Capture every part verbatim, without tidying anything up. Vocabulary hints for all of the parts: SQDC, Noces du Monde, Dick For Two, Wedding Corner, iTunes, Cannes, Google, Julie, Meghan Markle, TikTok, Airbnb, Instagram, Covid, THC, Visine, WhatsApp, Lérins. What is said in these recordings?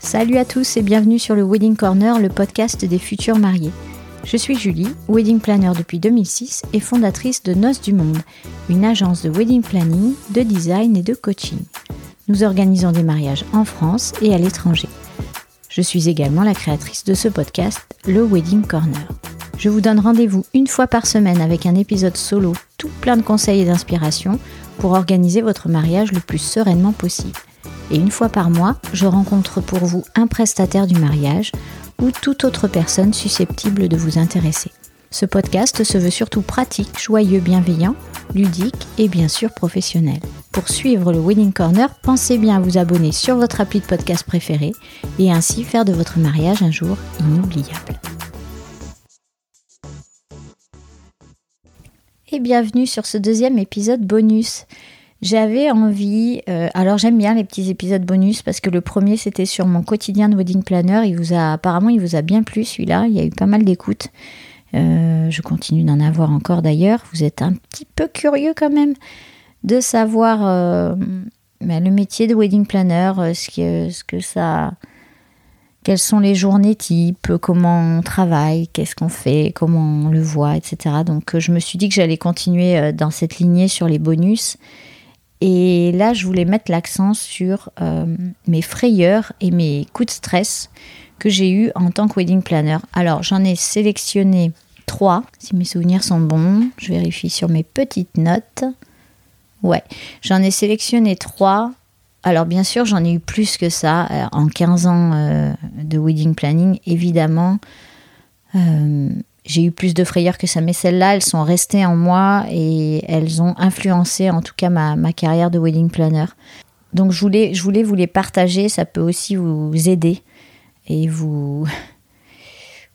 Salut à tous et bienvenue sur le Wedding Corner, le podcast des futurs mariés. Je suis Julie, wedding planner depuis deux mille six et fondatrice de Noces du Monde, une agence de wedding planning, de design et de coaching. Nous organisons des mariages en France et à l'étranger. Je suis également la créatrice de ce podcast, le Wedding Corner. Je vous donne rendez-vous une fois par semaine avec un épisode solo tout plein de conseils et d'inspiration pour organiser votre mariage le plus sereinement possible. Et une fois par mois, je rencontre pour vous un prestataire du mariage ou toute autre personne susceptible de vous intéresser. Ce podcast se veut surtout pratique, joyeux, bienveillant, ludique et bien sûr professionnel. Pour suivre le Wedding Corner, pensez bien à vous abonner sur votre appli de podcast préférée et ainsi faire de votre mariage un jour inoubliable. Et bienvenue sur ce deuxième épisode bonus. J'avais envie, euh, alors j'aime bien les petits épisodes bonus parce que le premier c'était sur mon quotidien de wedding planner, il vous a, apparemment il vous a bien plu celui-là, il y a eu pas mal d'écoutes, euh, je continue d'en avoir encore d'ailleurs, vous êtes un petit peu curieux quand même de savoir euh, bah, le métier de wedding planner, euh, ce que, ce que ça, quelles sont les journées types, comment on travaille, qu'est-ce qu'on fait, comment on le voit, et cetera. Donc euh, je me suis dit que j'allais continuer euh, dans cette lignée sur les bonus. Et là, je voulais mettre l'accent sur euh, mes frayeurs et mes coups de stress que j'ai eus en tant que wedding planner. Alors, j'en ai sélectionné trois, si mes souvenirs sont bons. Je vérifie sur mes petites notes. Ouais, j'en ai sélectionné trois. Alors, bien sûr, j'en ai eu plus que ça. En quinze ans euh, de wedding planning, évidemment... Euh, J'ai eu plus de frayeurs que ça, mais celles-là, elles sont restées en moi et elles ont influencé en tout cas ma, ma carrière de wedding planner. Donc je voulais, je voulais vous les partager, ça peut aussi vous aider et vous,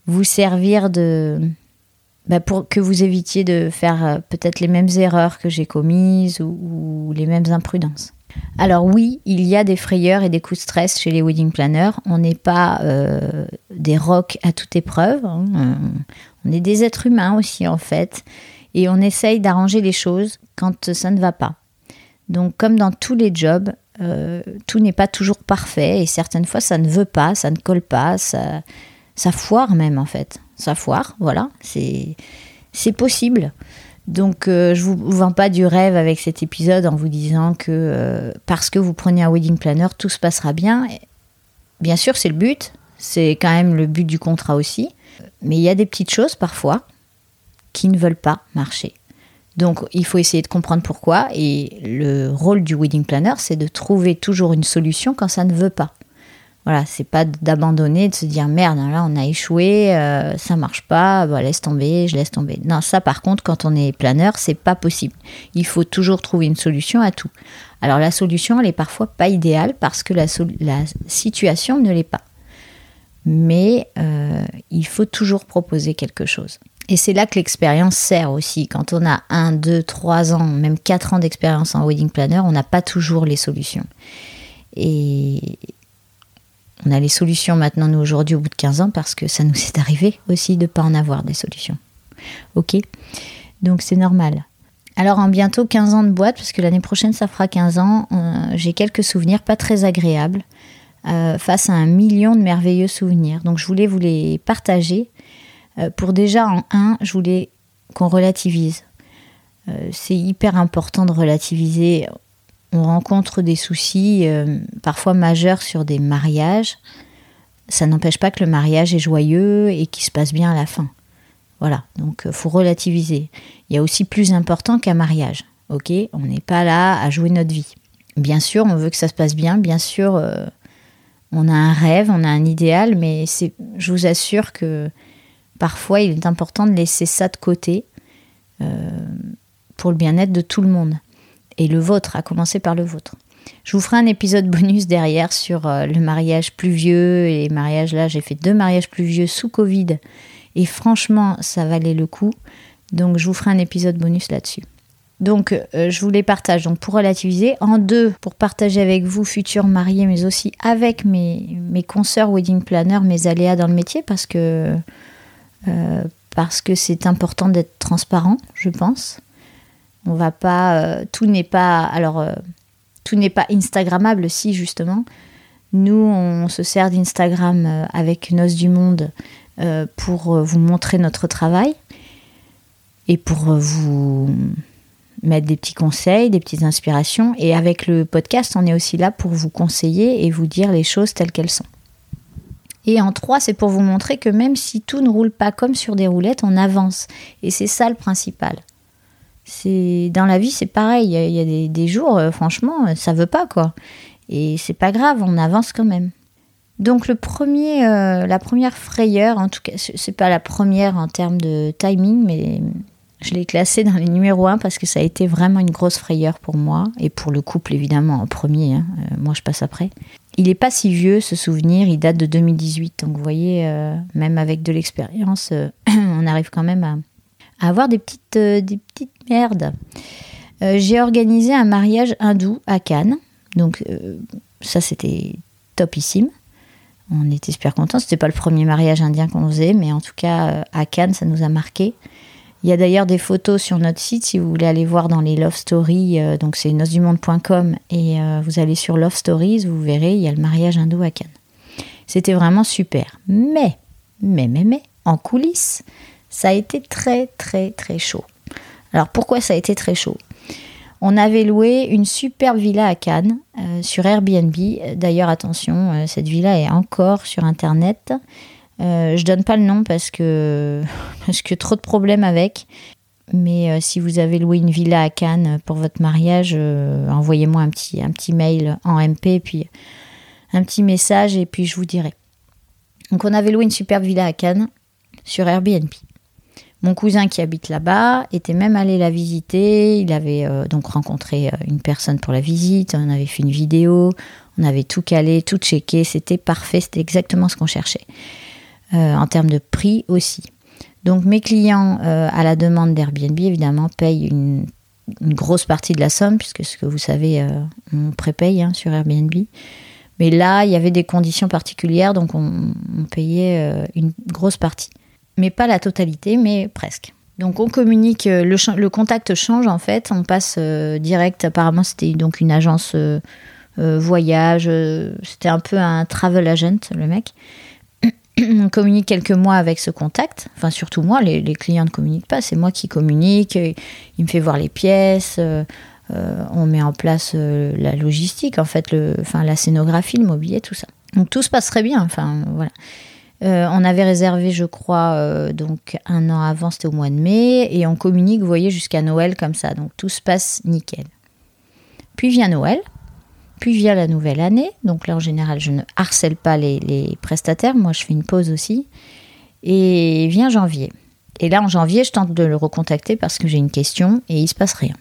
vous servir de, bah pour que vous évitiez de faire peut-être les mêmes erreurs que j'ai commises ou, ou les mêmes imprudences. Alors oui, il y a des frayeurs et des coups de stress chez les wedding planners. On n'est pas euh, des rocs à toute épreuve. Hein. On est des êtres humains aussi en fait. Et on essaye d'arranger les choses quand ça ne va pas. Donc comme dans tous les jobs, euh, tout n'est pas toujours parfait. Et certaines fois ça ne veut pas, ça ne colle pas, ça, ça foire même en fait. Ça foire, voilà, c'est, c'est possible. Donc euh, je ne vous vends pas du rêve avec cet épisode en vous disant que euh, parce que vous prenez un wedding planner, tout se passera bien. Et bien sûr, c'est le but, c'est quand même le but du contrat aussi. Mais il y a des petites choses parfois qui ne veulent pas marcher. Donc il faut essayer de comprendre pourquoi. Et le rôle du wedding planner, c'est de trouver toujours une solution quand ça ne veut pas. Voilà, c'est pas d'abandonner, de se dire merde, là on a échoué, euh, ça marche pas, bah, laisse tomber, je laisse tomber. Non, ça par contre, quand on est planeur, c'est pas possible. Il faut toujours trouver une solution à tout. Alors la solution, elle est parfois pas idéale parce que la, so- la situation ne l'est pas. Mais euh, il faut toujours proposer quelque chose. Et c'est là que l'expérience sert aussi. Quand on a un, deux, trois ans, même quatre ans d'expérience en wedding planner, on n'a pas toujours les solutions. Et. On a les solutions maintenant, nous, aujourd'hui, au bout de quinze ans, parce que ça nous est arrivé aussi de ne pas en avoir des solutions. Ok ? Donc, c'est normal. Alors, en bientôt quinze ans de boîte, parce que l'année prochaine, ça fera quinze ans, euh, j'ai quelques souvenirs pas très agréables euh, face à un million de merveilleux souvenirs. Donc, je voulais vous les partager. Euh, pour déjà, en un, je voulais qu'on relativise. Euh, c'est hyper important de relativiser... On rencontre des soucis euh, parfois majeurs sur des mariages. Ça n'empêche pas que le mariage est joyeux et qu'il se passe bien à la fin. Voilà, donc il faut relativiser. Il y a aussi plus important qu'un mariage. Ok, on n'est pas là à jouer notre vie. Bien sûr, on veut que ça se passe bien. Bien sûr, euh, on a un rêve, on a un idéal. Mais c'est, je vous assure que parfois, il est important de laisser ça de côté euh, pour le bien-être de tout le monde. Et le vôtre, à commencer par le vôtre. Je vous ferai un épisode bonus derrière sur le mariage pluvieux et les mariages là. J'ai fait deux mariages pluvieux sous Covid et franchement, ça valait le coup. Donc, je vous ferai un épisode bonus là-dessus. Donc, euh, je vous les partage. Donc, pour relativiser, en deux, pour partager avec vous, futurs mariés, mais aussi avec mes, mes consoeurs wedding planner, mes aléas dans le métier parce que euh, parce que c'est important d'être transparent, je pense. On va pas, euh, tout n'est pas, alors euh, tout n'est pas Instagrammable, si justement. Nous, on se sert d'Instagram avec Noces du Monde euh, pour vous montrer notre travail et pour vous mettre des petits conseils, des petites inspirations. Et avec le podcast, on est aussi là pour vous conseiller et vous dire les choses telles qu'elles sont. Et en trois, c'est pour vous montrer que même si tout ne roule pas comme sur des roulettes, on avance. Et c'est ça le principal. C'est, dans la vie, c'est pareil. Il y a, il y a des, des jours, franchement, ça veut pas, quoi. Et c'est pas grave, on avance quand même. Donc le premier, euh, la première frayeur, en tout cas, c'est pas la première en termes de timing, mais je l'ai classée dans les numéros un parce que ça a été vraiment une grosse frayeur pour moi, et pour le couple évidemment en premier, hein. euh, moi je passe après. Il n'est pas si vieux ce souvenir, il date de deux mille dix-huit, donc vous voyez, euh, même avec de l'expérience, euh, on arrive quand même à, à avoir des petites, euh, des petites merdes. Euh, j'ai organisé un mariage hindou à Cannes. Donc euh, ça c'était topissime, on était super contents, c'était pas le premier mariage indien qu'on faisait, mais en tout cas euh, à Cannes ça nous a marqué. Il y a d'ailleurs des photos sur notre site si vous voulez aller voir dans les Love Stories, euh, donc c'est noces du monde point com et euh, vous allez sur Love Stories, vous verrez, il y a le mariage hindou à Cannes. C'était vraiment super, mais, mais, mais, mais, en coulisses, ça a été très très très chaud. Alors pourquoi ça a été très chaud ? On avait loué une superbe villa à Cannes euh, sur Airbnb. D'ailleurs, attention, euh, cette villa est encore sur Internet. Euh, je donne pas le nom parce que parce que trop de problèmes avec. Mais euh, si vous avez loué une villa à Cannes pour votre mariage, euh, envoyez-moi un petit un petit mail en M P, puis un petit message et puis je vous dirai. Donc on avait loué une superbe villa à Cannes sur Airbnb. Mon cousin qui habite là-bas était même allé la visiter. Il avait euh, donc rencontré une personne pour la visite. On avait fait une vidéo. On avait tout calé, tout checké. C'était parfait. C'était exactement ce qu'on cherchait. Euh, en termes de prix aussi. Donc mes clients, euh, à la demande d'Airbnb, évidemment, payent une, une grosse partie de la somme. Puisque ce que vous savez, euh, on prépaye hein, sur Airbnb. Mais là, il y avait des conditions particulières. Donc on, on payait euh, une grosse partie. Mais pas la totalité, mais presque. Donc on communique, le, ch- le contact change en fait, on passe euh, direct, apparemment c'était donc une agence euh, euh, voyage, euh, c'était un peu un travel agent le mec. On communique quelques mois avec ce contact, enfin surtout moi, les, les clients ne communiquent pas, c'est moi qui communique, il me fait voir les pièces, euh, euh, on met en place euh, la logistique en fait, le, enfin, la scénographie, le mobilier, tout ça. Donc tout se passe très bien, enfin voilà. Euh, on avait réservé, je crois, euh, donc un an avant, c'était au mois de mai, et on communique, vous voyez, jusqu'à Noël comme ça. Donc tout se passe nickel. Puis vient Noël, puis vient la nouvelle année. Donc là, en général, je ne harcèle pas les, les prestataires. Moi, je fais une pause aussi. Et vient janvier. Et là, en janvier, je tente de le recontacter parce que j'ai une question et il ne se passe rien.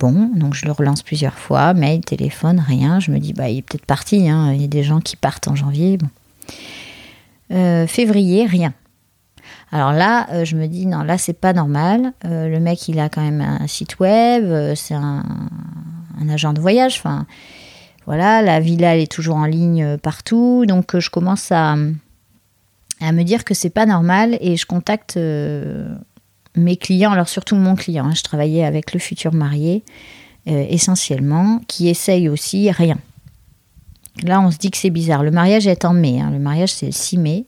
Bon, donc je le relance plusieurs fois, mail, téléphone, rien. Je me dis, bah, il est peut-être parti, hein. Il y a des gens qui partent en janvier. Bon. Euh, février, rien. Alors là, euh, je me dis, non, là, c'est pas normal. Euh, le mec, il a quand même un site web, euh, c'est un, un agent de voyage. Enfin, voilà, la villa, elle est toujours en ligne euh, partout. Donc, euh, je commence à, à me dire que c'est pas normal et je contacte euh, mes clients, alors surtout mon client. Hein, je travaillais avec le futur marié, euh, essentiellement, qui essaye aussi rien. Là, on se dit que c'est bizarre. Le mariage est en mai. Hein. Le mariage, c'est le six mai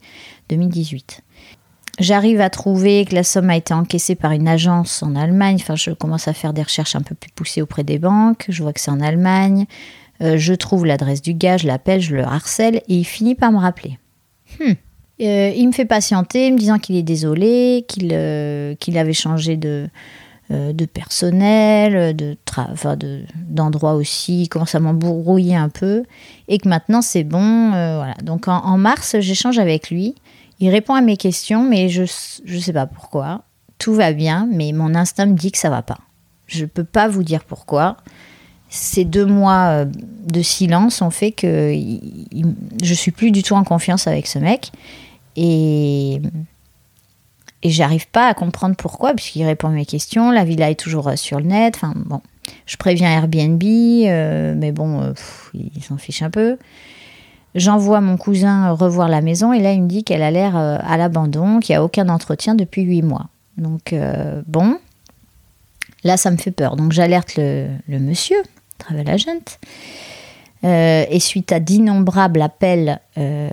deux mille dix-huit. J'arrive à trouver que la somme a été encaissée par une agence en Allemagne. Enfin, je commence à faire des recherches un peu plus poussées auprès des banques. Je vois que c'est en Allemagne. Euh, je trouve l'adresse du gars, je l'appelle, je le harcèle et il finit par me rappeler. Hmm. Euh, il me fait patienter, me disant qu'il est désolé, qu'il, euh, qu'il avait changé de... de personnel, de tra- enfin de, d'endroit aussi, il commence à m'embrouiller un peu, et que maintenant c'est bon, euh, voilà. Donc en, en mars, j'échange avec lui, il répond à mes questions, mais je je sais pas pourquoi, tout va bien, mais mon instinct me dit que ça va pas. Je peux pas vous dire pourquoi. Ces deux mois de silence ont fait que il, il, je suis plus du tout en confiance avec ce mec, et... Et j'arrive pas à comprendre pourquoi, puisqu'il répond à mes questions. La villa est toujours sur le net. Enfin bon, je préviens Airbnb, euh, mais bon, euh, pff, il s'en fiche un peu. J'envoie mon cousin revoir la maison et là, il me dit qu'elle a l'air à l'abandon, qu'il n'y a aucun entretien depuis huit mois. Donc, euh, bon, là, ça me fait peur. Donc, j'alerte le, le monsieur, travel agent. Euh, et suite à d'innombrables appels, euh,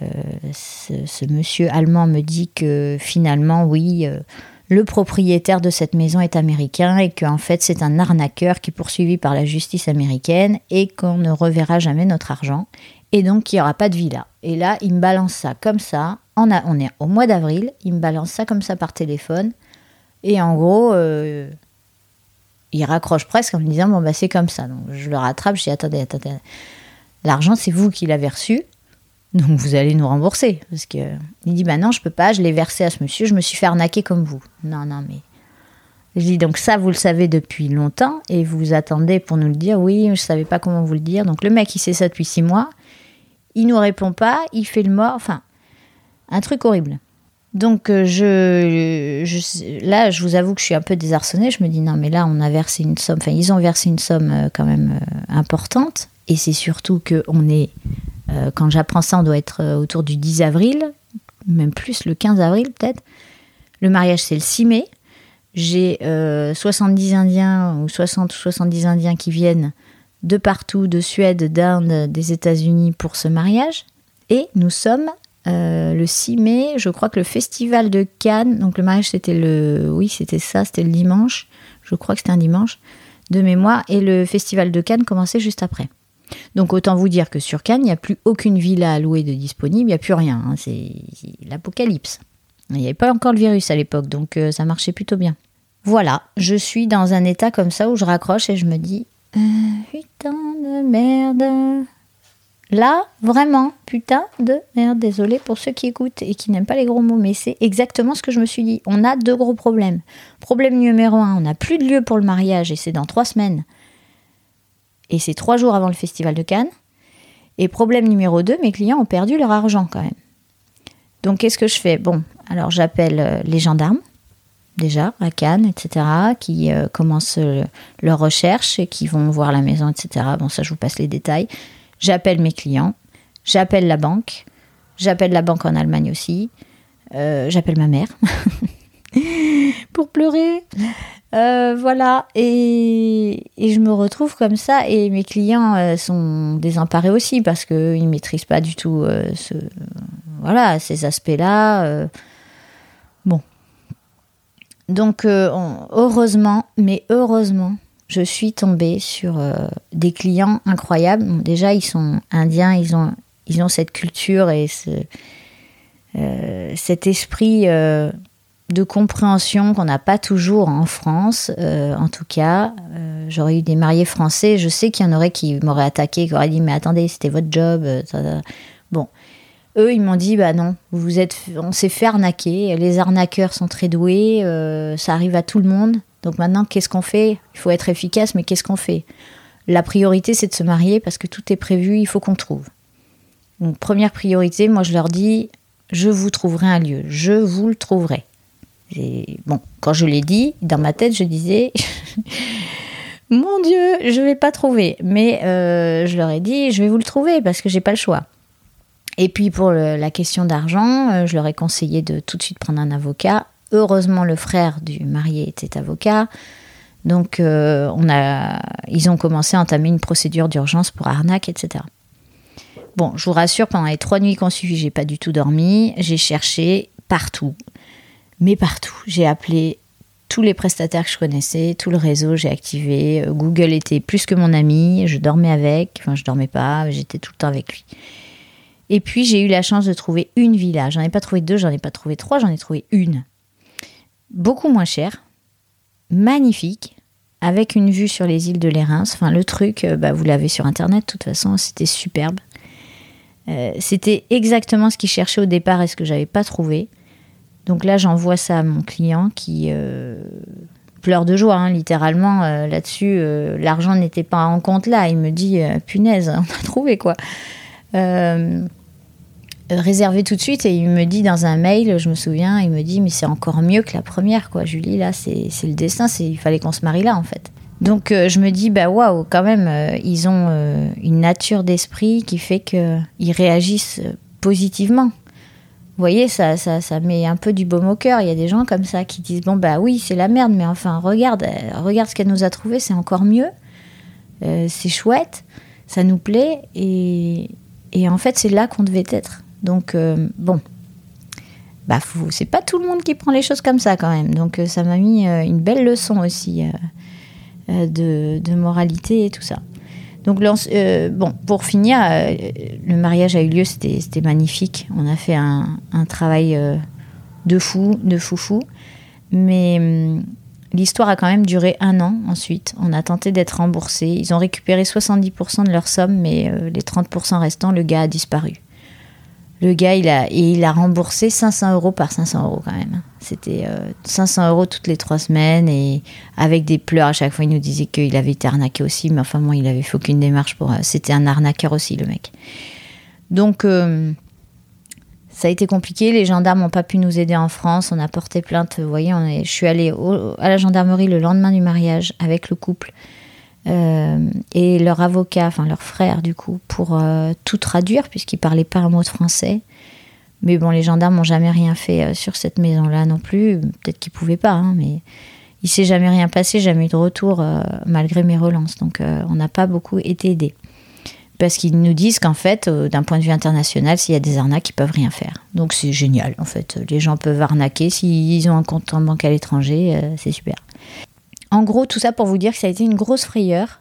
ce, ce monsieur allemand me dit que finalement, oui, euh, le propriétaire de cette maison est américain et qu'en fait, c'est un arnaqueur qui est poursuivi par la justice américaine et qu'on ne reverra jamais notre argent. Et donc, il n'y aura pas de villa. Et là, il me balance ça comme ça. On, a, on est au mois d'avril, il me balance ça comme ça par téléphone. Et en gros... Euh, il raccroche presque en me disant « Bon, bah, c'est comme ça. » Donc, je le rattrape, je dis « Attendez, attendez. L'argent, c'est vous qui l'avez reçu. Donc, vous allez nous rembourser. » Parce que il dit « Bah non, je peux pas. Je l'ai versé à ce monsieur. Je me suis fait arnaquer comme vous. » Non, non, mais... Je dis « Donc ça, vous le savez depuis longtemps et vous attendez pour nous le dire. Oui, je savais pas comment vous le dire. » Donc, le mec, il sait ça depuis six mois. Il nous répond pas. Il fait le mort. Enfin, un truc horrible. Donc, je, je, là, je vous avoue que je suis un peu désarçonnée. Je me dis, non, mais là, on a versé une somme... Enfin, ils ont versé une somme quand même importante. Et c'est surtout qu'on est... Euh, quand j'apprends ça, on doit être autour du dix avril, même plus, le quinze avril peut-être. Le mariage, c'est le six mai. J'ai euh, soixante-dix Indiens, ou soixante ou soixante-dix Indiens qui viennent de partout, de Suède, d'Inde, des États-Unis pour ce mariage. Et nous sommes... Euh, le six mai, je crois que le festival de Cannes, donc le mariage c'était le, oui c'était ça, c'était le dimanche, je crois que c'était un dimanche de mémoire, et le festival de Cannes commençait juste après. Donc autant vous dire que sur Cannes, il n'y a plus aucune villa à louer de disponible, il n'y a plus rien, hein, c'est l'apocalypse. Il n'y avait pas encore le virus à l'époque, donc euh, ça marchait plutôt bien. Voilà, je suis dans un état comme ça où je raccroche et je me dis, euh, putain de merde... Là, vraiment, putain de merde, désolé pour ceux qui écoutent et qui n'aiment pas les gros mots, mais c'est exactement ce que je me suis dit. On a deux gros problèmes. Problème numéro un, on n'a plus de lieu pour le mariage et c'est dans trois semaines. Et c'est trois jours avant le festival de Cannes. Et problème numéro deux, mes clients ont perdu leur argent quand même. Donc qu'est-ce que je fais ? Bon, alors j'appelle les gendarmes, déjà, à Cannes, et cetera, qui euh, commencent euh, leurs recherches et qui vont voir la maison, et cetera. Bon, ça je vous passe les détails. J'appelle mes clients, j'appelle la banque, j'appelle la banque en Allemagne aussi, euh, j'appelle ma mère pour pleurer. Euh, voilà, et, et je me retrouve comme ça. Et mes clients euh, sont désemparés aussi parce qu'ils ne maîtrisent pas du tout euh, ce, voilà, ces aspects-là. Euh, bon. Donc, euh, on, heureusement, mais heureusement, je suis tombée sur euh, des clients incroyables. Bon, déjà, ils sont indiens, ils ont, ils ont cette culture et ce, euh, cet esprit euh, de compréhension qu'on n'a pas toujours en France. Euh, en tout cas, euh, j'aurais eu des mariés français. Je sais qu'il y en aurait qui m'auraient attaqué, qui auraient dit « Mais attendez, c'était votre job. » Bon, eux, ils m'ont dit « Bah non, vous êtes, on s'est fait arnaquer. Les arnaqueurs sont très doués. Euh, ça arrive à tout le monde. » Donc maintenant, qu'est-ce qu'on fait ? Il faut être efficace, mais qu'est-ce qu'on fait ? La priorité, c'est de se marier parce que tout est prévu, il faut qu'on trouve. Donc première priorité, moi je leur dis, je vous trouverai un lieu, je vous le trouverai. Et bon, quand je l'ai dit, dans ma tête, je disais, mon Dieu, je ne vais pas trouver. Mais euh, je leur ai dit, je vais vous le trouver parce que je n'ai pas le choix. Et puis pour le, la question d'argent, je leur ai conseillé de tout de suite prendre un avocat. Heureusement, le frère du marié était avocat. Donc, euh, on a, ils ont commencé à entamer une procédure d'urgence pour arnaque, et cetera. Bon, je vous rassure, pendant les trois nuits qui ont suivi, j'ai pas du tout dormi. J'ai cherché partout, mais partout. J'ai appelé tous les prestataires que je connaissais, tout le réseau, j'ai activé. Google était plus que mon ami. Je dormais avec. Enfin, je dormais pas. J'étais tout le temps avec lui. Et puis, j'ai eu la chance de trouver une villa. J'en ai pas trouvé deux, j'en ai pas trouvé trois, j'en ai trouvé une. Beaucoup moins cher, magnifique, avec une vue sur les îles de Lérins. Enfin, le truc, bah, vous l'avez sur Internet, de toute façon, c'était superbe. Euh, c'était exactement ce qu'ils cherchaient au départ et ce que j'avais pas trouvé. Donc là, j'envoie ça à mon client qui euh, pleure de joie, hein, littéralement. Euh, là-dessus, euh, l'argent n'était pas en compte là. Il me dit, euh, punaise, on a trouvé quoi. Euh... réservé tout de suite et il me dit dans un mail, je me souviens, il me dit mais c'est encore mieux que la première quoi Julie, là c'est, c'est le destin, c'est, il fallait qu'on se marie là en fait. Donc euh, je me dis bah waouh, quand même euh, ils ont euh, une nature d'esprit qui fait que ils réagissent positivement. Vous voyez, ça, ça, ça met un peu du baume au cœur. Il y a des gens comme ça qui disent bon bah oui c'est la merde, mais enfin regarde, regarde ce qu'elle nous a trouvé, c'est encore mieux, euh, c'est chouette, ça nous plaît et et en fait c'est là qu'on devait être. Donc euh, bon. Bah, faut, c'est pas tout le monde qui prend les choses comme ça quand même. Donc euh, ça m'a mis euh, une belle leçon aussi euh, euh, de, de moralité et tout ça. Donc euh, bon, pour finir, euh, le mariage a eu lieu, c'était, c'était magnifique. On a fait un, un travail euh, de fou, de foufou. Mais euh, l'histoire a quand même duré un an ensuite. On a tenté d'être remboursés. Ils ont récupéré soixante-dix pour cent de leur somme, mais euh, les trente pour cent restants, le gars a disparu. Le gars, il a, et il a remboursé cinq cents euros par cinq cents euros quand même. C'était euh, cinq cents euros toutes les trois semaines et avec des pleurs à chaque fois. Il nous disait qu'il avait été arnaqué aussi, mais enfin bon, il avait fait aucune démarche pour... Euh, c'était un arnaqueur aussi, le mec. Donc, euh, ça a été compliqué. Les gendarmes n'ont pas pu nous aider en France. On a porté plainte, vous voyez. On est, je suis allée au, à la gendarmerie le lendemain du mariage avec le couple Euh, et leur avocat, enfin leur frère du coup, pour euh, tout traduire puisqu'ils parlaient pas un mot de français. Mais bon, les gendarmes n'ont jamais rien fait euh, sur cette maison-là non plus. Peut-être qu'ils pouvaient pas, hein, mais il s'est jamais rien passé, jamais eu de retour euh, malgré mes relances. Donc euh, on n'a pas beaucoup été aidés parce qu'ils nous disent qu'en fait, euh, d'un point de vue international, s'il y a des arnaques, ils peuvent rien faire. Donc c'est génial en fait. Les gens peuvent arnaquer s'ils ont un compte en banque à l'étranger, euh, c'est super. En gros, tout ça pour vous dire que ça a été une grosse frayeur.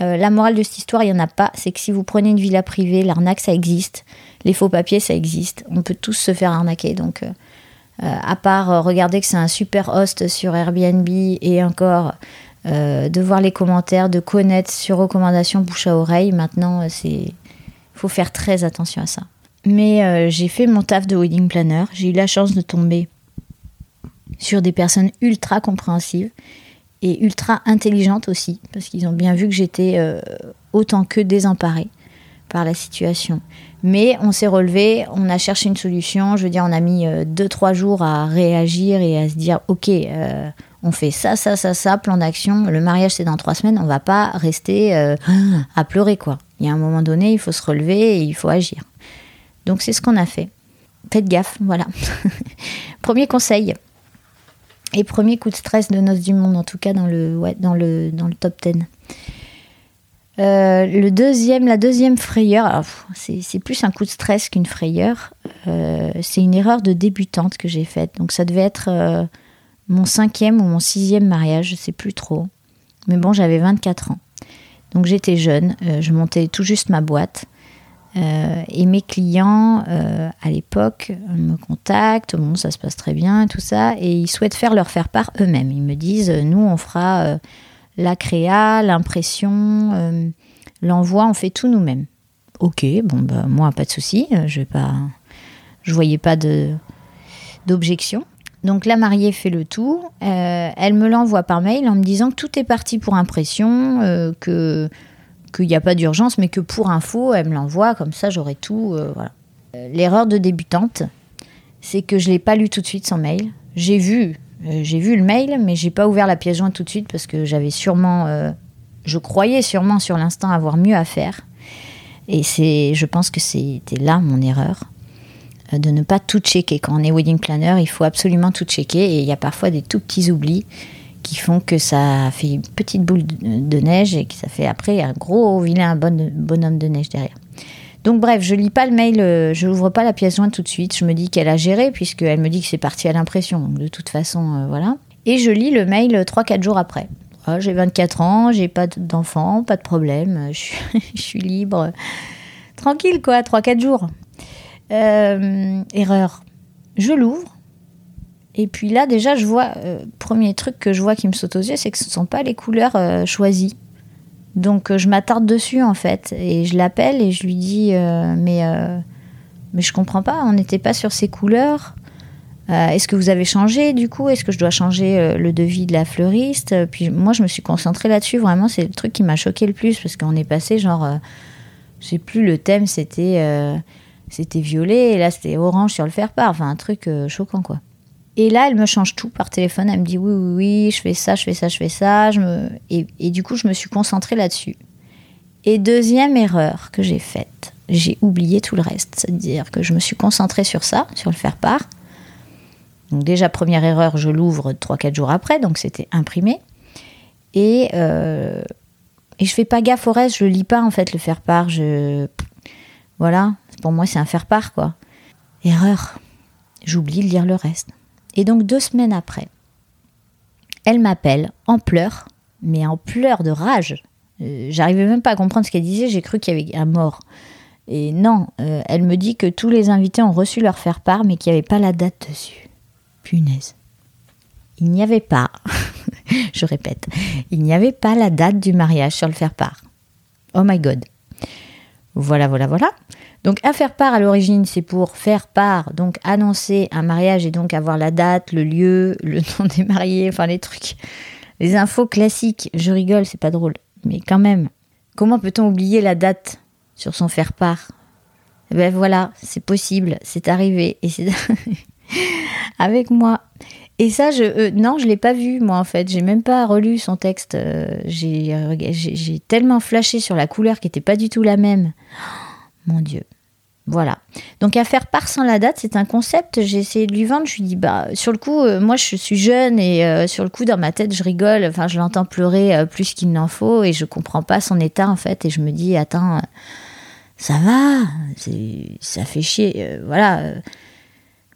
Euh, la morale de cette histoire, il n'y en a pas. C'est que si vous prenez une villa privée, l'arnaque, ça existe. Les faux papiers, ça existe. On peut tous se faire arnaquer. Donc, euh, à part euh, regarder que c'est un super host sur Airbnb et encore euh, de voir les commentaires, de connaître sur recommandation bouche à oreille, maintenant, il faut faire très attention à ça. Mais euh, j'ai fait mon taf de wedding planner. J'ai eu la chance de tomber sur des personnes ultra compréhensives et ultra intelligente aussi, parce qu'ils ont bien vu que j'étais euh, autant que désemparée par la situation. Mais on s'est relevé, on a cherché une solution, je veux dire, on a mis euh, deux, trois jours à réagir et à se dire, ok, euh, on fait ça, ça, ça, ça, plan d'action, le mariage c'est dans trois semaines, on va pas rester euh, à pleurer, quoi. Il y a un moment donné, il faut se relever et il faut agir. Donc c'est ce qu'on a fait. Faites gaffe, voilà. Premier conseil. Et premier coup de stress de Noces du Monde, en tout cas dans le, ouais, dans le, dans le top dix. Euh, le deuxième, la deuxième frayeur, alors, c'est, c'est plus un coup de stress qu'une frayeur, euh, c'est une erreur de débutante que j'ai faite. Donc ça devait être euh, mon cinquième ou mon sixième mariage, je ne sais plus trop. Mais bon, j'avais vingt-quatre ans. Donc j'étais jeune, euh, je montais tout juste ma boîte. Euh, et mes clients euh, à l'époque me contactent, bon ça se passe très bien tout ça, et ils souhaitent faire leur faire part eux-mêmes. Ils me disent euh, nous on fera euh, la créa, l'impression, euh, l'envoi, on fait tout nous-mêmes. Ok, bon bah moi pas de souci, euh, je vais pas, je voyais pas de d'objection. Donc la mariée fait le tout, euh, elle me l'envoie par mail en me disant que tout est parti pour impression, euh, que qu'il n'y a pas d'urgence, mais que pour info, elle me l'envoie, comme ça j'aurai tout. Euh, voilà. L'erreur de débutante, c'est que je ne l'ai pas lu tout de suite son mail. J'ai vu, euh, j'ai vu le mail, mais je n'ai pas ouvert la pièce jointe tout de suite parce que j'avais sûrement, euh, je croyais sûrement sur l'instant avoir mieux à faire. Et c'est, je pense que c'était là mon erreur, euh, de ne pas tout checker. Quand on est wedding planner, il faut absolument tout checker et il y a parfois des tout petits oublis qui font que ça fait une petite boule de neige et que ça fait après un gros vilain bonhomme de neige derrière. Donc bref, je lis pas le mail, je n'ouvre pas la pièce jointe tout de suite, je me dis qu'elle a géré puisqu'elle me dit que c'est parti à l'impression, donc de toute façon, euh, voilà. Et je lis le mail trois à quatre jours après. Ah, j'ai vingt-quatre ans, j'ai pas d'enfant, pas de problème, je suis, je suis libre, tranquille quoi, trois à quatre jours. Euh, erreur, je l'ouvre. Et puis là, déjà, je vois, euh, premier truc que je vois qui me saute aux yeux, c'est que ce ne sont pas les couleurs euh, choisies. Donc, euh, je m'attarde dessus, en fait. Et je l'appelle et je lui dis, euh, mais, euh, mais je ne comprends pas, on n'était pas sur ces couleurs. Euh, est-ce que vous avez changé, du coup ? Est-ce que je dois changer euh, le devis de la fleuriste ? Puis moi, je me suis concentrée là-dessus. Vraiment, c'est le truc qui m'a choquée le plus. Parce qu'on est passé, genre, euh, je ne sais plus, le thème, c'était, euh, c'était violet. Et là, c'était orange sur le faire-part. Enfin, un truc euh, choquant, quoi. Et là, elle me change tout par téléphone. Elle me dit oui, oui, oui, je fais ça, je fais ça, je fais ça. Je me... et, et du coup, je me suis concentrée là-dessus. Et deuxième erreur que j'ai faite, j'ai oublié tout le reste. C'est-à-dire que je me suis concentrée sur ça, sur le faire part. Donc déjà, première erreur, je l'ouvre trois quatre jours après, donc c'était imprimé. Et, euh, et je fais pas gaffe au reste, je lis pas en fait le faire part. Je... Voilà, pour moi, c'est un faire part, quoi. Erreur, j'oublie de lire le reste. Et donc, deux semaines après, elle m'appelle en pleurs, mais en pleurs de rage. Euh, j'arrivais même pas à comprendre ce qu'elle disait, j'ai cru qu'il y avait un mort. Et non, euh, elle me dit que tous les invités ont reçu leur faire-part, mais qu'il n'y avait pas la date dessus. Punaise. Il n'y avait pas, je répète, il n'y avait pas la date du mariage sur le faire-part. Oh my God. Voilà, voilà, voilà. Donc, un faire-part, à l'origine, c'est pour faire part, donc annoncer un mariage et donc avoir la date, le lieu, le nom des mariés, enfin les trucs, les infos classiques. Je rigole, c'est pas drôle, mais quand même. Comment peut-on oublier la date sur son faire-part ? Ben voilà, c'est possible, c'est arrivé, et c'est avec moi. Et ça, je euh, non, je l'ai pas vu, moi, en fait. J'ai même pas relu son texte. Euh, j'ai, j'ai, j'ai tellement flashé sur la couleur qui n'était pas du tout la même. Mon Dieu. Voilà. Donc, à faire part sans la date, c'est un concept. J'ai essayé de lui vendre. Je lui dis, bah, sur le coup, euh, moi, je suis jeune et euh, sur le coup, dans ma tête, je rigole. Enfin, je l'entends pleurer euh, plus qu'il n'en faut et je comprends pas son état, en fait. Et je me dis, attends, euh, ça va, c'est, ça fait chier. Euh, voilà. Euh,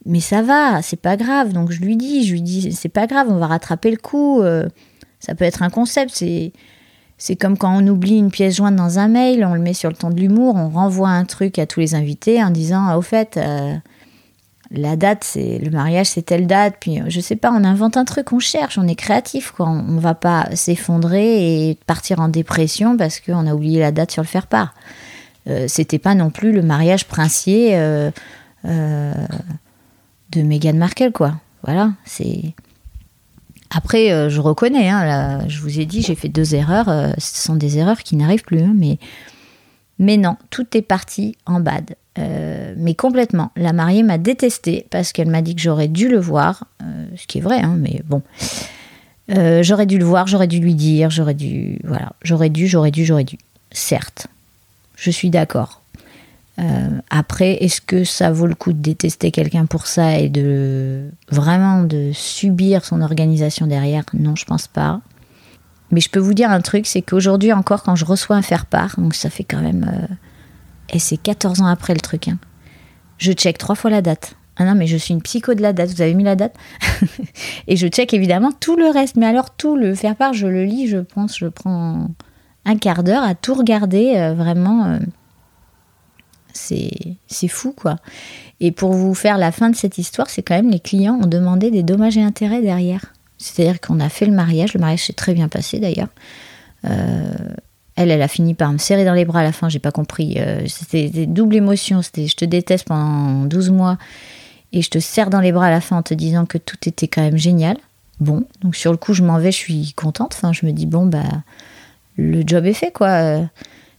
mais ça va, c'est pas grave. Donc, je lui dis, je lui dis, c'est pas grave, on va rattraper le coup. Euh, ça peut être un concept, c'est... C'est comme quand on oublie une pièce jointe dans un mail, on le met sur le ton de l'humour, on renvoie un truc à tous les invités en disant ah, « au fait, euh, la date, c'est le mariage, c'est telle date ». Puis je sais pas, on invente un truc, on cherche, on est créatif, quoi. On ne va pas s'effondrer et partir en dépression parce qu'on a oublié la date sur le faire-part. Euh, c'était pas non plus le mariage princier euh, euh, de Meghan Markle, quoi. Voilà, c'est... Après, euh, je reconnais, hein, là, je vous ai dit, j'ai fait deux erreurs, euh, ce sont des erreurs qui n'arrivent plus, hein, mais, mais non, tout est parti en bad, euh, mais complètement. La mariée m'a détestée parce qu'elle m'a dit que j'aurais dû le voir, euh, ce qui est vrai, hein, mais bon, euh, j'aurais dû le voir, j'aurais dû lui dire, j'aurais dû, voilà, j'aurais dû, j'aurais dû, j'aurais dû, certes, je suis d'accord. Euh, après, est-ce que ça vaut le coup de détester quelqu'un pour ça et de vraiment de subir son organisation derrière ? Non, je pense pas. Mais je peux vous dire un truc, c'est qu'aujourd'hui encore, quand je reçois un faire-part, donc ça fait quand même... Euh, et c'est quatorze ans après le truc, hein, je check trois fois la date. Ah non, mais je suis une psycho de la date, vous avez mis la date ? Et je check évidemment tout le reste, mais alors tout le faire-part, je le lis, je pense, je prends un quart d'heure à tout regarder, euh, vraiment... Euh, C'est, c'est fou, quoi. Et pour vous faire la fin de cette histoire, c'est quand même les clients ont demandé des dommages et intérêts derrière. C'est-à-dire qu'on a fait le mariage. Le mariage s'est très bien passé, d'ailleurs. Euh, elle, elle a fini par me serrer dans les bras à la fin. J'ai pas compris. Euh, c'était des doubles émotions. C'était « je te déteste pendant douze mois » et « je te serre dans les bras à la fin » en te disant que tout était quand même génial. Bon, donc sur le coup, je m'en vais, je suis contente. Enfin, je me dis « bon, bah, le job est fait, quoi ».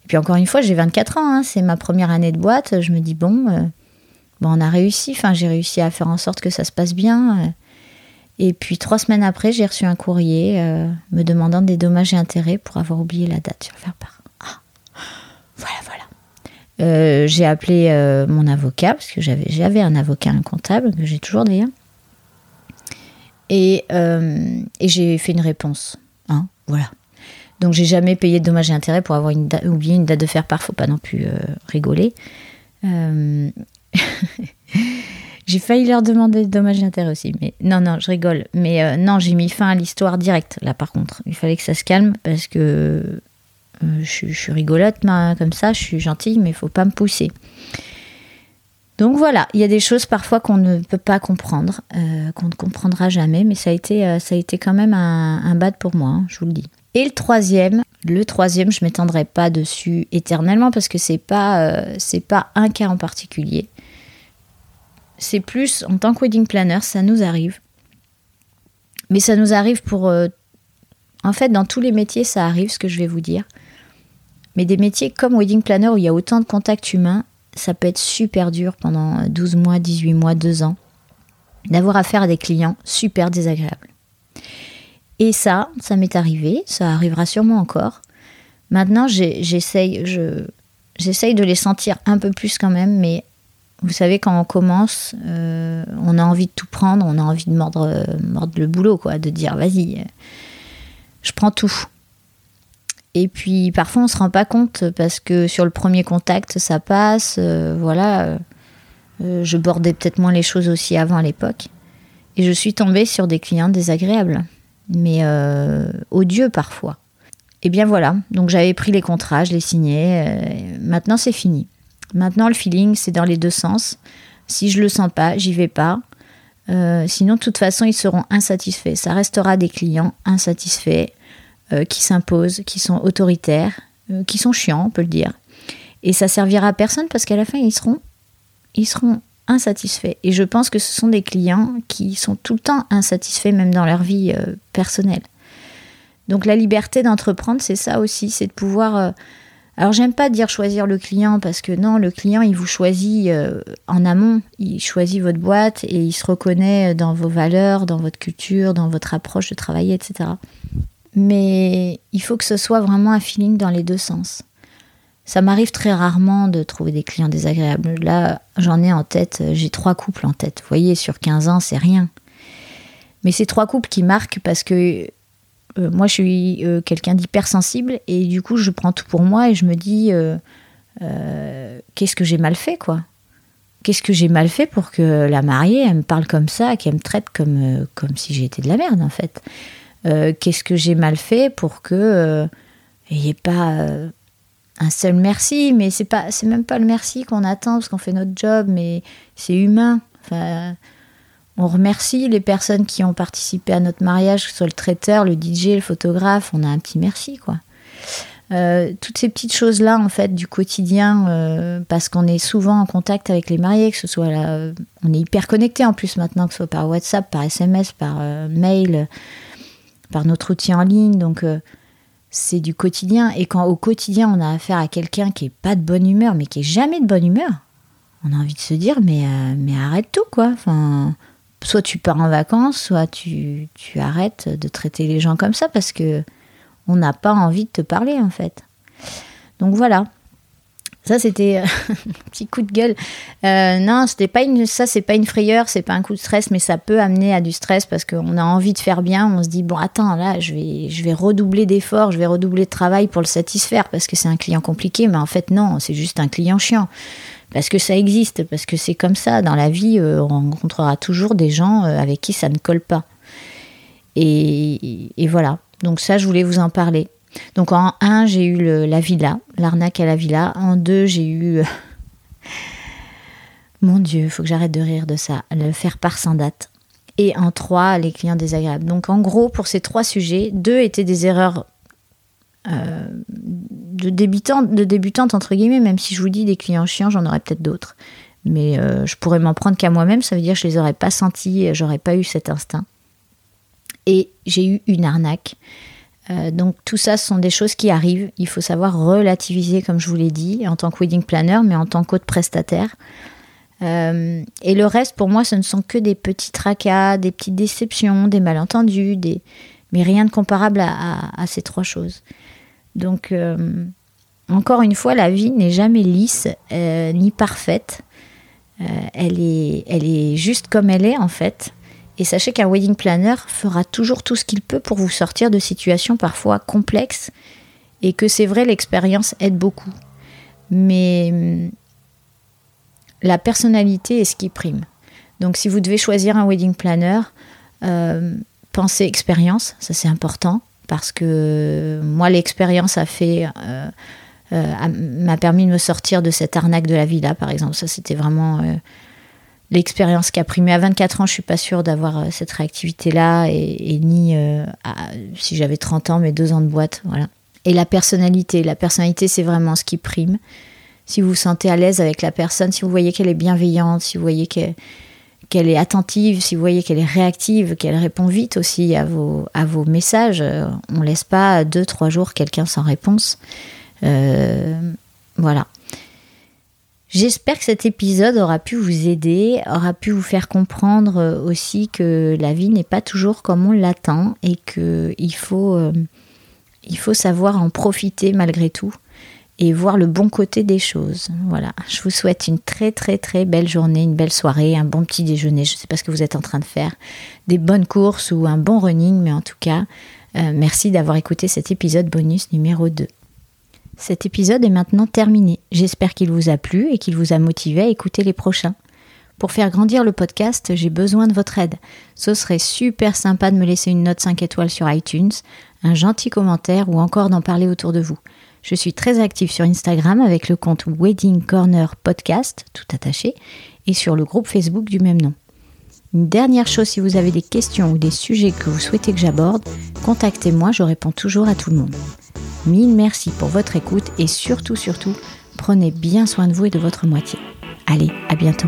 Et puis encore une fois, j'ai vingt-quatre ans, hein, c'est ma première année de boîte. Je me dis, bon, euh, bon on a réussi. Enfin, j'ai réussi à faire en sorte que ça se passe bien. Et puis, trois semaines après, j'ai reçu un courrier euh, me demandant des dommages et intérêts pour avoir oublié la date sur le faire-part. Ah, voilà, voilà. Euh, j'ai appelé euh, mon avocat, parce que j'avais, j'avais un avocat, un comptable, que j'ai toujours d'ailleurs. Et, euh, et j'ai fait une réponse. Hein, voilà. Donc, j'ai jamais payé de dommages et intérêts pour avoir une da- oublié une date de faire-part. Faut pas non plus euh, rigoler. Euh... j'ai failli leur demander de dommages et intérêts aussi. Mais non, non, je rigole. Mais euh, non, j'ai mis fin à l'histoire directe, là, par contre. Il fallait que ça se calme parce que euh, je, je suis rigolote, mais, comme ça. Je suis gentille, mais faut pas me pousser. Donc, voilà. Il y a des choses, parfois, qu'on ne peut pas comprendre, euh, qu'on ne comprendra jamais. Mais ça a été, euh, ça a été quand même un, un bad pour moi, hein, je vous le dis. Et le troisième, le troisième, je ne m'étendrai pas dessus éternellement parce que ce n'est pas, euh, c'est pas un cas en particulier. C'est plus, en tant que wedding planner, ça nous arrive. Mais ça nous arrive pour... Euh, en fait, dans tous les métiers, ça arrive, ce que je vais vous dire. Mais des métiers comme wedding planner, où il y a autant de contacts humains, ça peut être super dur pendant douze mois, dix-huit mois, deux ans. d'avoir affaire à des clients super désagréables. Et ça, ça m'est arrivé, ça arrivera sûrement encore. Maintenant, j'ai, j'essaye, je, j'essaye de les sentir un peu plus quand même, mais vous savez, quand on commence, euh, on a envie de tout prendre, on a envie de mordre, euh, mordre le boulot, quoi, de dire, vas-y, euh, je prends tout. Et puis, parfois, on ne se rend pas compte, parce que sur le premier contact, ça passe, euh, voilà... Euh, je bordais peut-être moins les choses aussi avant à l'époque. Et je suis tombée sur des clients désagréables, mais euh, odieux parfois. Et bien voilà, donc j'avais pris les contrats, je les signais, euh, maintenant c'est fini. Maintenant le feeling, c'est dans les deux sens. Si je le sens pas, j'y vais pas. Euh, sinon, de toute façon, ils seront insatisfaits. Ça restera des clients insatisfaits, euh, qui s'imposent, qui sont autoritaires, euh, qui sont chiants, on peut le dire. Et ça servira à personne parce qu'à la fin, ils seront ils seront insatisfaits. Et je pense que ce sont des clients qui sont tout le temps insatisfaits, même dans leur vie euh, personnelle. Donc la liberté d'entreprendre, c'est ça aussi, c'est de pouvoir... Euh... Alors j'aime pas dire choisir le client, parce que non, le client, il vous choisit euh, en amont, il choisit votre boîte et il se reconnaît dans vos valeurs, dans votre culture, dans votre approche de travail, et cetera. Mais il faut que ce soit vraiment un feeling dans les deux sens. Ça m'arrive très rarement de trouver des clients désagréables. Là, j'en ai en tête, j'ai trois couples en tête. Vous voyez, sur quinze ans, c'est rien. Mais c'est trois couples qui marquent parce que euh, moi, je suis euh, quelqu'un d'hypersensible et du coup, je prends tout pour moi et je me dis euh, euh, qu'est-ce que j'ai mal fait, quoi ? Qu'est-ce que j'ai mal fait pour que la mariée, elle me parle comme ça, qu'elle me traite comme, euh, comme si j'étais de la merde, en fait. Euh, qu'est-ce que j'ai mal fait pour que euh, il n'y ait pas... Euh, un seul merci, mais c'est pas, c'est même pas le merci qu'on attend parce qu'on fait notre job, mais c'est humain. Enfin, on remercie les personnes qui ont participé à notre mariage, que ce soit le traiteur, le D J, le photographe, on a un petit merci, quoi. Euh, toutes ces petites choses-là, en fait, du quotidien, euh, parce qu'on est souvent en contact avec les mariés, que ce soit là, euh, on est hyper connectés en plus maintenant, que ce soit par WhatsApp, par S M S, par euh, mail, euh, par notre outil en ligne, donc... Euh, c'est du quotidien. Et quand au quotidien, on a affaire à quelqu'un qui n'est pas de bonne humeur, mais qui n'est jamais de bonne humeur, on a envie de se dire, mais, euh, mais arrête tout, quoi. Enfin, soit tu pars en vacances, soit tu, tu arrêtes de traiter les gens comme ça, parce que on n'a pas envie de te parler, en fait. Donc voilà. Ça, c'était un petit coup de gueule. Euh, non, c'était pas une, ça, c'est pas une frayeur, c'est pas un coup de stress, mais ça peut amener à du stress parce qu'on a envie de faire bien. On se dit, bon, attends, là, je vais, je vais redoubler d'efforts, je vais redoubler de travail pour le satisfaire parce que c'est un client compliqué. Mais en fait, non, c'est juste un client chiant. Parce que ça existe, parce que c'est comme ça. Dans la vie, on rencontrera toujours des gens avec qui ça ne colle pas. Et, et voilà. Donc ça, je voulais vous en parler. Donc en un, j'ai eu le, la villa, l'arnaque à la villa. En deux, j'ai eu... Mon Dieu, faut que j'arrête de rire de ça. Le faire part sans date. Et en trois, les clients désagréables. Donc en gros, pour ces trois sujets, deux étaient des erreurs euh, de, débutante, de débutante, entre guillemets, même si je vous dis des clients chiants, j'en aurais peut-être d'autres. Mais euh, je pourrais m'en prendre qu'à moi-même, ça veut dire que je les aurais pas sentis, j'aurais pas eu cet instinct. Et j'ai eu une arnaque. Donc tout ça, ce sont des choses qui arrivent. Il faut savoir relativiser, comme je vous l'ai dit, en tant que wedding planner, mais en tant qu'autre prestataire. Euh, et le reste, pour moi, ce ne sont que des petits tracas, des petites déceptions, des malentendus, des... mais rien de comparable à, à, à ces trois choses. Donc, euh, encore une fois, la vie n'est jamais lisse, euh, ni parfaite. Euh, elle est, elle est juste comme elle est, en fait. Et sachez qu'un wedding planner fera toujours tout ce qu'il peut pour vous sortir de situations parfois complexes et que c'est vrai, l'expérience aide beaucoup. Mais la personnalité est ce qui prime. Donc si vous devez choisir un wedding planner, euh, pensez expérience, ça c'est important parce que moi l'expérience a fait... Euh, euh, a, m'a permis de me sortir de cette arnaque de la villa par exemple, ça c'était vraiment... Euh, L'expérience qui a primé à vingt-quatre ans, je ne suis pas sûre d'avoir cette réactivité-là, et, et ni, euh, à, si j'avais trente ans, mais deux ans de boîte, voilà. Et la personnalité, la personnalité, c'est vraiment ce qui prime. Si vous vous sentez à l'aise avec la personne, si vous voyez qu'elle est bienveillante, si vous voyez qu'elle, qu'elle est attentive, si vous voyez qu'elle est réactive, qu'elle répond vite aussi à vos, à vos messages, on ne laisse pas deux, trois jours quelqu'un sans réponse. Euh, voilà. J'espère que cet épisode aura pu vous aider, aura pu vous faire comprendre aussi que la vie n'est pas toujours comme on l'attend et qu'il faut, euh, il faut savoir en profiter malgré tout et voir le bon côté des choses. Voilà, je vous souhaite une très très très belle journée, une belle soirée, un bon petit déjeuner, je ne sais pas ce que vous êtes en train de faire, des bonnes courses ou un bon running, mais en tout cas, euh, merci d'avoir écouté cet épisode bonus numéro deux. Cet épisode est maintenant terminé. J'espère qu'il vous a plu et qu'il vous a motivé à écouter les prochains. Pour faire grandir le podcast, j'ai besoin de votre aide. Ce serait super sympa de me laisser une note cinq étoiles sur iTunes, un gentil commentaire ou encore d'en parler autour de vous. Je suis très active sur Instagram avec le compte Wedding Corner Podcast, tout attaché, et sur le groupe Facebook du même nom. Une dernière chose, si vous avez des questions ou des sujets que vous souhaitez que j'aborde, contactez-moi, je réponds toujours à tout le monde. Mille merci pour votre écoute et surtout, surtout, prenez bien soin de vous et de votre moitié. Allez, à bientôt.